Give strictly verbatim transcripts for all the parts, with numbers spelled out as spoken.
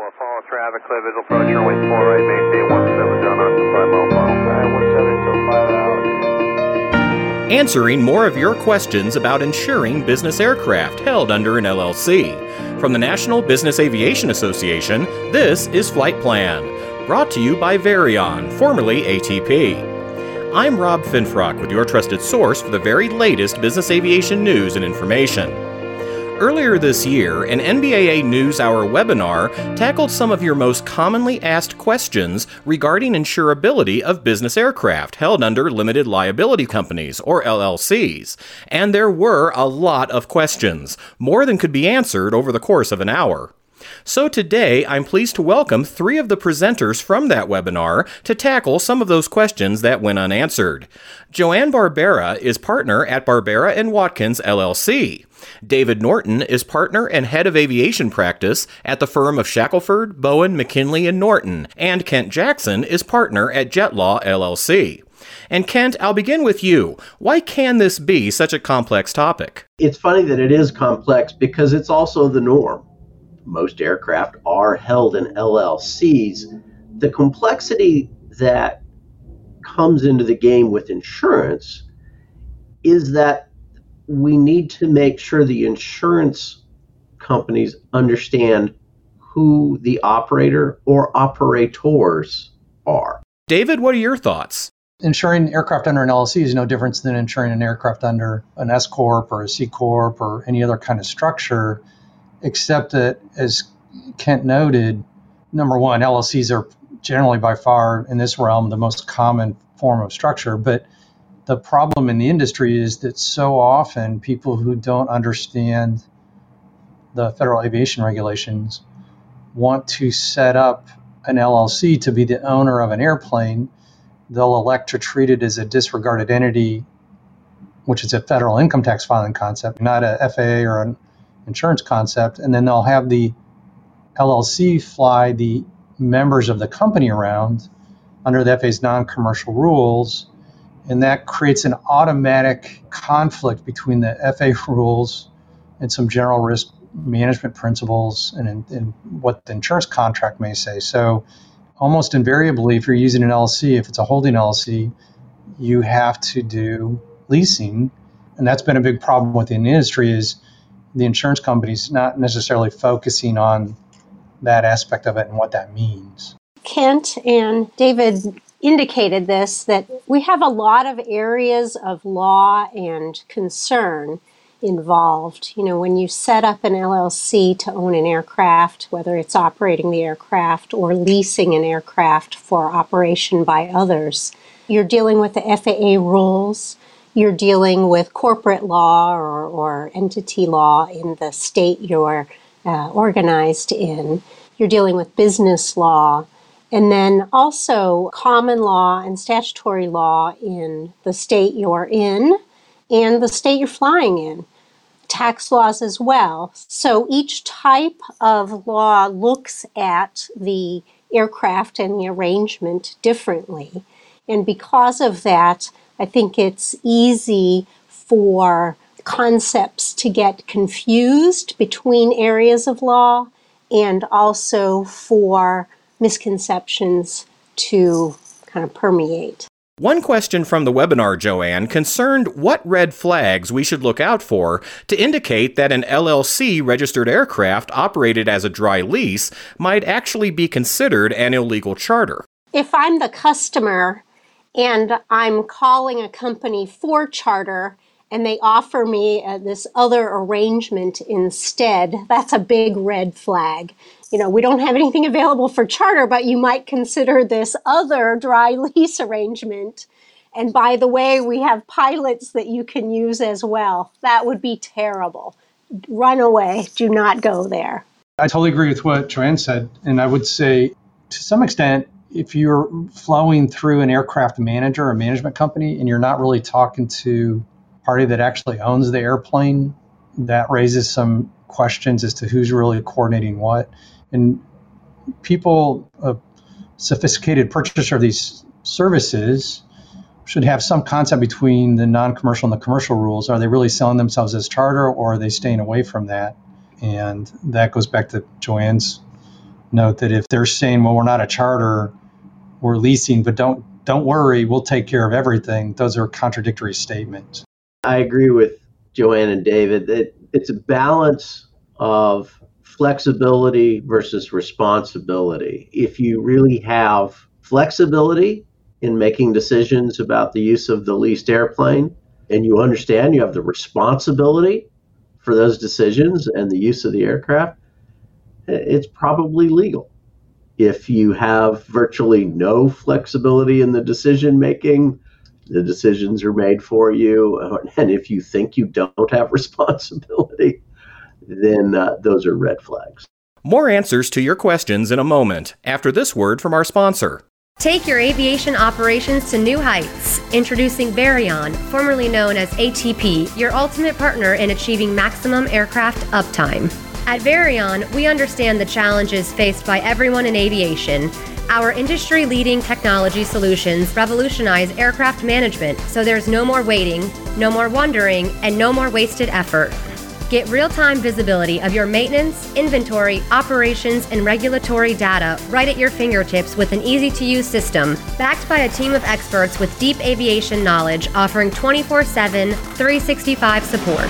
four, follow traffic, clear visual approach, runway four, right, maintain one seven, down on the five mobile, one seven, out. Answering more of your questions about insuring business aircraft held under an L L C. From the National Business Aviation Association, this is Flight Plan, brought to you by Varyon, formerly A T P. I'm Rob Finfrock with your trusted source for the very latest business aviation news and information. Earlier this year, an N B A A News Hour webinar tackled some of your most commonly asked questions regarding insurability of business aircraft held under limited liability companies, or L L Cs, and there were a lot of questions, more than could be answered over the course of an hour. So today, I'm pleased to welcome three of the presenters from that webinar to tackle some of those questions that went unanswered. Joanne Barbera is partner at Barbera and Watkins, L L C. David Norton is partner and head of aviation practice at the firm of Shackelford, Bowen, McKinley and Norton. And Kent Jackson is partner at Jet Law, L L C. And Kent, I'll begin with you. Why can this be such a complex topic? It's funny that it is complex because it's also the norm. Most aircraft are held in L L Cs. The complexity that comes into the game with insurance is that we need to make sure the insurance companies understand who the operator or operators are. David, what are your thoughts? Insuring aircraft under an L L C is no different than insuring an aircraft under an S corp or a C corp or any other kind of structure, except that, as Kent noted, number one, L L Cs are generally by far in this realm the most common form of structure. But the problem in the industry is that so often people who don't understand the federal aviation regulations want to set up an L L C to be the owner of an airplane. They'll elect to treat it as a disregarded entity, which is a federal income tax filing concept, not a F A A or an insurance concept, and then they'll have the L L C fly the members of the company around under the F A A's non-commercial rules, and that creates an automatic conflict between the F A A rules and some general risk management principles and, and what the insurance contract may say. So almost invariably, if you're using an L L C, if it's a holding L L C, you have to do leasing, and that's been a big problem within the industry is the insurance companies not necessarily focusing on that aspect of it and what that means. Kent and David indicated this, that we have a lot of areas of law and concern involved. You know, when you set up an L L C to own an aircraft, whether it's operating the aircraft or leasing an aircraft for operation by others, you're dealing with the F A A rules. You're dealing with corporate law or, or entity law in the state you're uh, organized in. You're dealing with business law, and then also common law and statutory law in the state you're in and the state you're flying in. Tax laws as well. So each type of law looks at the aircraft and the arrangement differently. And because of that, I think it's easy for concepts to get confused between areas of law and also for misconceptions to kind of permeate. One question from the webinar, Joanne, concerned what red flags we should look out for to indicate that an L L C-registered aircraft operated as a dry lease might actually be considered an illegal charter. If I'm the customer and I'm calling a company for charter, and they offer me uh, this other arrangement instead, that's a big red flag. You know, we don't have anything available for charter, but you might consider this other dry lease arrangement. And by the way, we have pilots that you can use as well. That would be terrible. Run away. Do not go there. I totally agree with what Joanne said. And I would say, to some extent, if you're flowing through an aircraft manager or management company and you're not really talking to a party that actually owns the airplane, that raises some questions as to who's really coordinating what. And people, a sophisticated purchaser of these services, should have some concept between the non-commercial and the commercial rules. Are they really selling themselves as charter, or are they staying away from that? And that goes back to Joanne's note that if they're saying, well, we're not a charter, we're leasing, but don't don't worry, we'll take care of everything, those are contradictory statements. I agree with Joanne and David that it's a balance of flexibility versus responsibility. If you really have flexibility in making decisions about the use of the leased airplane, and you understand you have the responsibility for those decisions and the use of the aircraft, it's probably legal. If you have virtually no flexibility in the decision making, the decisions are made for you. And if you think you don't have responsibility, then uh, those are red flags. More answers to your questions in a moment after this word from our sponsor. Take your aviation operations to new heights. Introducing Varyon, formerly known as A T P, your ultimate partner in achieving maximum aircraft uptime. At Varyon, we understand the challenges faced by everyone in aviation. Our industry-leading technology solutions revolutionize aircraft management, so there's no more waiting, no more wondering, and no more wasted effort. Get real-time visibility of your maintenance, inventory, operations, and regulatory data right at your fingertips with an easy-to-use system, backed by a team of experts with deep aviation knowledge, offering twenty-four seven, three sixty-five support.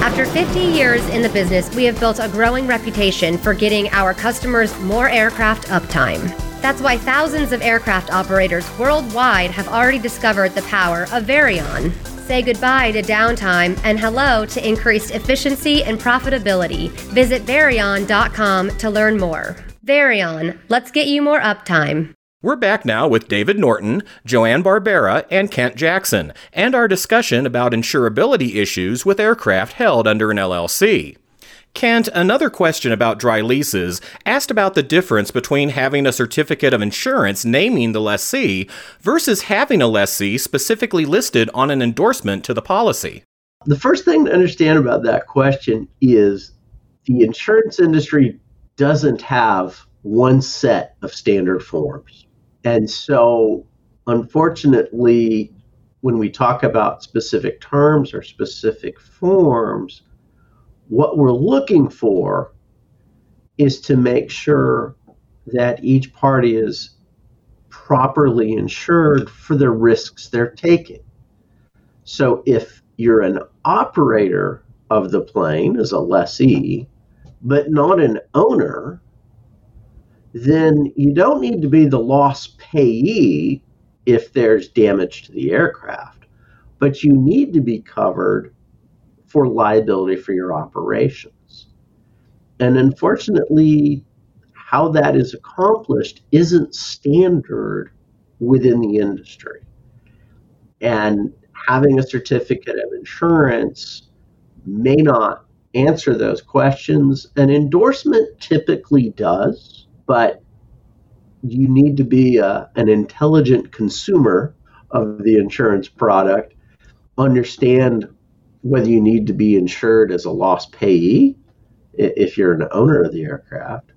After fifty years in the business, we have built a growing reputation for getting our customers more aircraft uptime. That's why thousands of aircraft operators worldwide have already discovered the power of Varyon. Say goodbye to downtime and hello to increased efficiency and profitability. Visit Varyon dot com to learn more. Varyon, let's get you more uptime. We're back now with David Norton, Joanne Barbera, and Kent Jackson, and our discussion about insurability issues with aircraft held under an L L C. Kent, another question about dry leases, asked about the difference between having a certificate of insurance naming the lessee versus having a lessee specifically listed on an endorsement to the policy. The first thing to understand about that question is the insurance industry doesn't have one set of standard forms. And so, unfortunately, when we talk about specific terms or specific forms, what we're looking for is to make sure that each party is properly insured for the risks they're taking. So if you're an operator of the plane as a lessee, but not an owner, then you don't need to be the loss payee if there's damage to the aircraft, but you need to be covered for liability for your operations. And unfortunately, how that is accomplished isn't standard within the industry. And having a certificate of insurance may not answer those questions. An endorsement typically does, but you need to be a, an intelligent consumer of the insurance product, understand whether you need to be insured as a loss payee if you're an owner of the aircraft,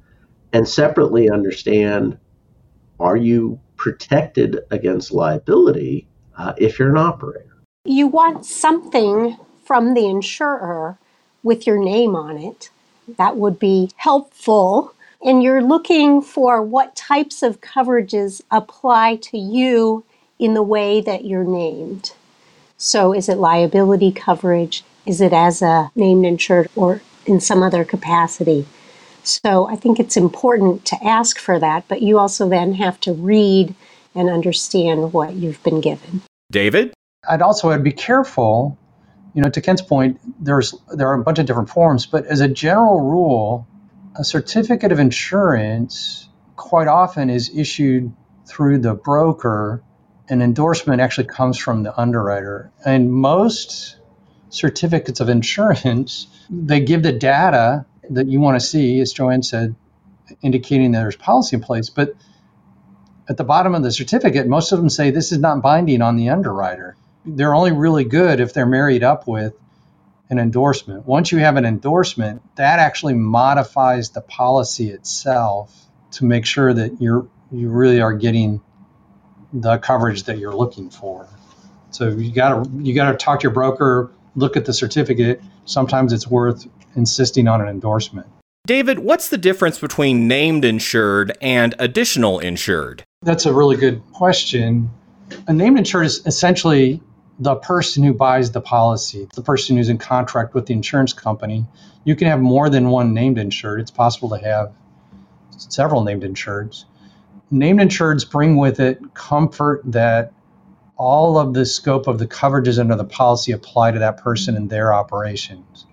and separately understand, are you protected against liability uh, if you're an operator? You want something from the insurer with your name on it. That would be helpful. And you're looking for what types of coverages apply to you in the way that you're named. So is it liability coverage? Is it as a named insured or in some other capacity? So I think it's important to ask for that, but you also then have to read and understand what you've been given. David? I'd also I'd be careful, you know, to Kent's point, there's there are a bunch of different forms, but as a general rule, a certificate of insurance quite often is issued through the broker. An endorsement actually comes from the underwriter. And most certificates of insurance, they give the data that you want to see, as Joanne said, indicating that there's policy in place. But at the bottom of the certificate, most of them say this is not binding on the underwriter. They're only really good if they're married up with an endorsement. Once you have an endorsement, that actually modifies the policy itself to make sure that you're you really are getting the coverage that you're looking for. So you gotta you gotta talk to your broker, look at the certificate. Sometimes it's worth insisting on an endorsement. David, what's the difference between named insured and additional insured? That's a really good question. A named insured is essentially the person who buys the policy, the person who's in contract with the insurance company. You can have more than one named insured. It's possible to have several named insureds. Named insureds bring with it comfort that all of the scope of the coverages under the policy apply to that person and their operations.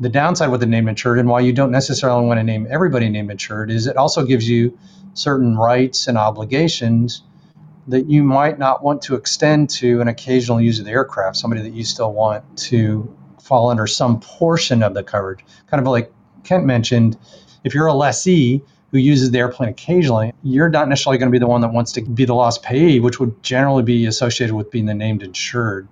The downside with the named insured, and while you don't necessarily want to name everybody named insured, is it also gives you certain rights and obligations that you might not want to extend to an occasional use of the aircraft, somebody that you still want to fall under some portion of the coverage. Kind of like Kent mentioned, if you're a lessee who uses the airplane occasionally, you're not necessarily going to be the one that wants to be the loss payee, which would generally be associated with being the named insured.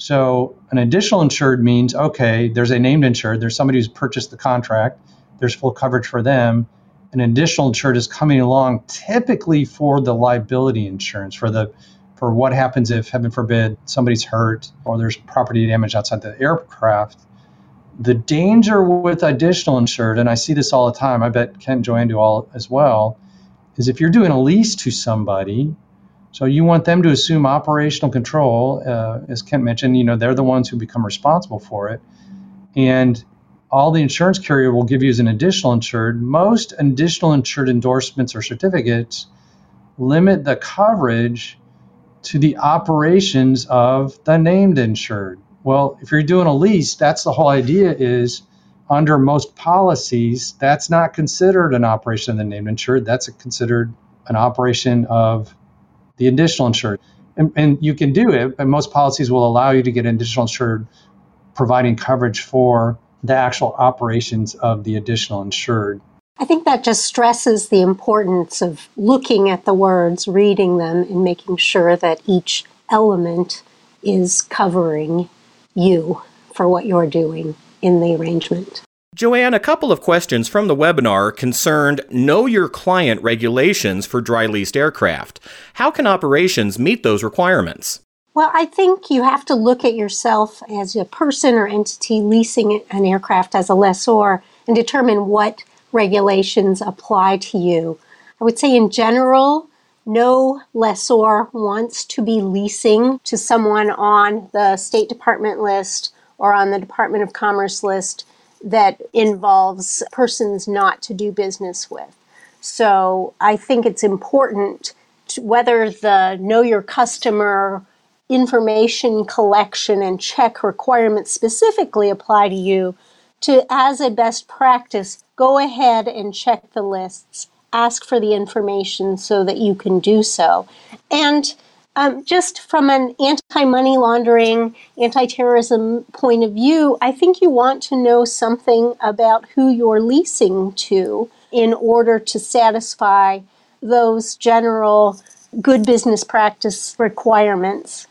So an additional insured means, okay, there's a named insured, there's somebody who's purchased the contract, there's full coverage for them. An additional insured is coming along typically for the liability insurance, for the for what happens if, heaven forbid, somebody's hurt or there's property damage outside the aircraft. The danger with additional insured, and I see this all the time, I bet Kent and Joanne do all as well, is if you're doing a lease to somebody, so you want them to assume operational control, uh, as Kent mentioned, you know, they're the ones who become responsible for it. And all the insurance carrier will give you as an additional insured, most additional insured endorsements or certificates limit the coverage to the operations of the named insured. Well, if you're doing a lease, that's the whole idea is under most policies, that's not considered an operation of the named insured. That's considered an operation of the additional insured. And, and you can do it, and most policies will allow you to get an additional insured providing coverage for the actual operations of the additional insured. I think that just stresses the importance of looking at the words, reading them, and making sure that each element is covering you for what you're doing in the arrangement. Joanne, a couple of questions from the webinar concerned know your client regulations for dry leased aircraft. How can operations meet those requirements? Well, I think you have to look at yourself as a person or entity leasing an aircraft as a lessor and determine what regulations apply to you. I would say in general, no lessor wants to be leasing to someone on the State Department list or on the Department of Commerce list that involves persons not to do business with. So I think it's important to, whether the know your customer information collection and check requirements specifically apply to you, to, as a best practice, go ahead and check the lists, ask for the information so that you can do so. And um, just from an anti-money laundering, anti-terrorism point of view, I think you want to know something about who you're leasing to in order to satisfy those general good business practice requirements.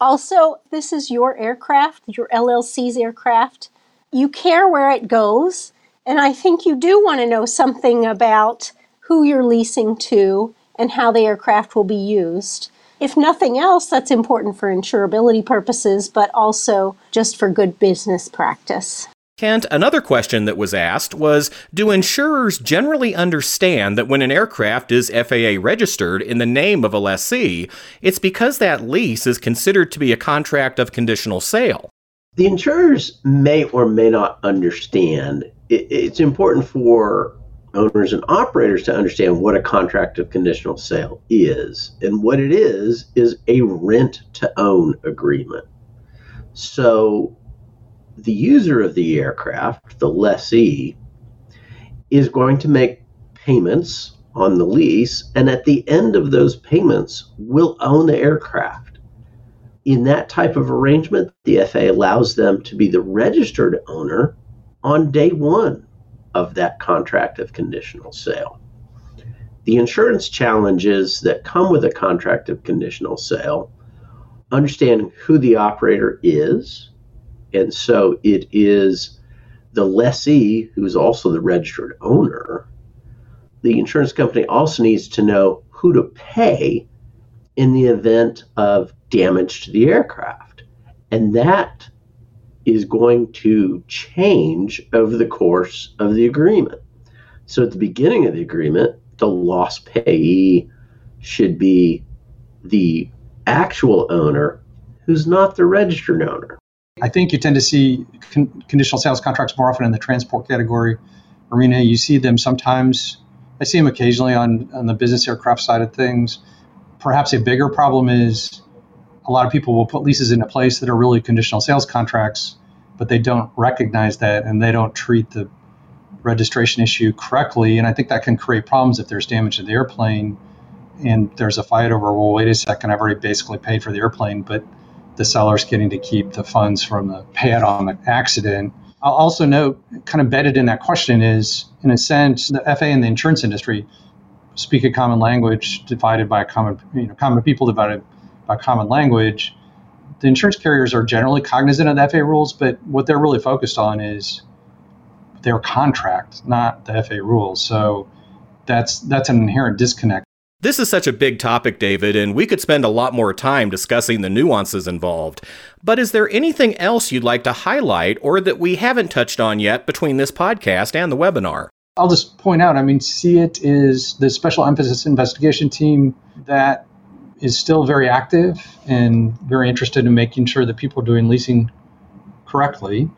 Also, this is your aircraft, your L L C's aircraft. You care where it goes, and I think you do want to know something about who you're leasing to and how the aircraft will be used. If nothing else, that's important for insurability purposes, but also just for good business practice. Kent, another question that was asked was, do insurers generally understand that when an aircraft is F A A registered in the name of a lessee, it's because that lease is considered to be a contract of conditional sale? The insurers may or may not understand. It's important for owners and operators to understand what a contract of conditional sale is. And what it is, is a rent-to-own agreement. So the user of the aircraft, the lessee, is going to make payments on the lease, and at the end of those payments will own the aircraft. In that type of arrangement, the F A A allows them to be the registered owner on day one of that contract of conditional sale. The insurance challenges that come with a contract of conditional sale, understanding who the operator is. And so it is the lessee who's also the registered owner. The insurance company also needs to know who to pay in the event of damage to the aircraft. And that is going to change over the course of the agreement. So at the beginning of the agreement, the lost payee should be the actual owner who's not the registered owner. I think you tend to see con- conditional sales contracts more often in the transport category arena. You see them sometimes. I see them occasionally on, on the business aircraft side of things. Perhaps a bigger problem is a lot of people will put leases into place that are really conditional sales contracts, but they don't recognize that and they don't treat the registration issue correctly. And I think that can create problems if there's damage to the airplane and there's a fight over, well, wait a second, I've already basically paid for the airplane, but the seller's getting to keep the funds from the payout on the accident. I'll also note, kind of embedded in that question is, in a sense, the F A A and the insurance industry speak a common language divided by a common, you know, common people divided by common language. The insurance carriers are generally cognizant of the F A A rules, but what they're really focused on is their contract, not the F A A rules. So that's that's an inherent disconnect. This is such a big topic, David, and we could spend a lot more time discussing the nuances involved. But is there anything else you'd like to highlight or that we haven't touched on yet between this podcast and the webinar? I'll just point out, I mean, C I T is the Special Emphasis Investigation Team that is still very active and very interested in making sure that people are doing leasing correctly.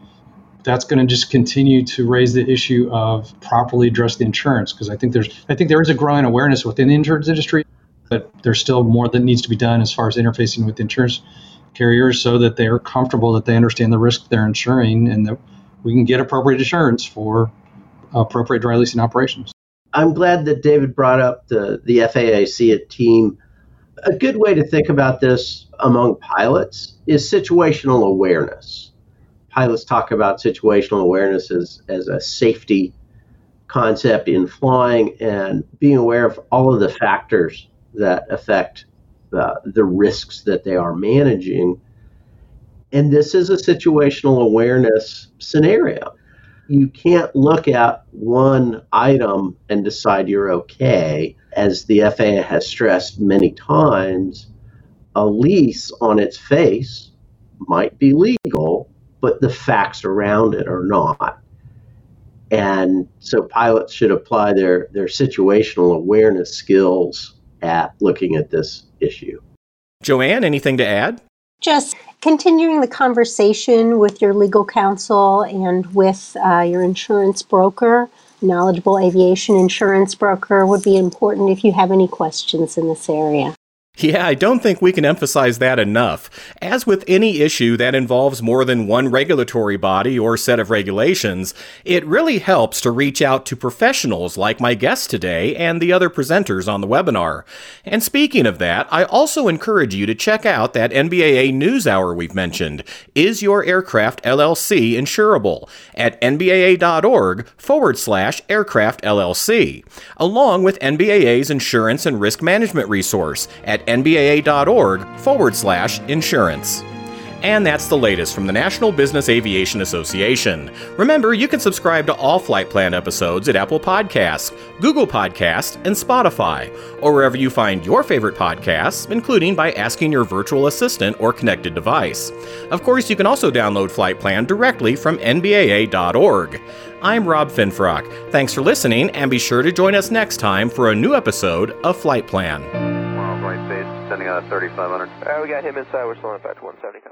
That's going to just continue to raise the issue of properly address the insurance, because I think there's I think there is a growing awareness within the insurance industry, but there's still more that needs to be done as far as interfacing with the insurance carriers so that they are comfortable that they understand the risk they're insuring and that we can get appropriate insurance for appropriate dry leasing operations. I'm glad that David brought up the, the F A A C I T team. A good way to think about this among pilots is situational awareness. Pilots talk about situational awareness as, as a safety concept in flying and being aware of all of the factors that affect uh, the risks that they are managing. And this is a situational awareness scenario. You can't look at one item and decide you're okay. As the F A A has stressed many times, a lease on its face might be legal, but the facts around it are not. And so pilots should apply their, their situational awareness skills at looking at this issue. Joanne, anything to add? Just continuing the conversation with your legal counsel and with uh, your insurance broker, knowledgeable aviation insurance broker, would be important if you have any questions in this area. Yeah, I don't think we can emphasize that enough. As with any issue that involves more than one regulatory body or set of regulations, it really helps to reach out to professionals like my guest today and the other presenters on the webinar. And speaking of that, I also encourage you to check out that N B A A News Hour we've mentioned, Is Your Aircraft L L C Insurable? At N B A A dot org forward slash aircraft L L C, along with N B A A's Insurance and Risk Management resource at N B A A dot org forward slash insurance. And that's the latest from the National Business Aviation Association. Remember, you can subscribe to all Flight Plan episodes at Apple Podcasts, Google Podcasts, and Spotify, or wherever you find your favorite podcasts, including by asking your virtual assistant or connected device. Of course, you can also download Flight Plan directly from N B A A dot org. I'm Rob Finfrock. Thanks for listening, and be sure to join us next time for a new episode of Flight Plan. Sending out a thirty-five hundred. All right, we got him inside. We're still on effect one seventy.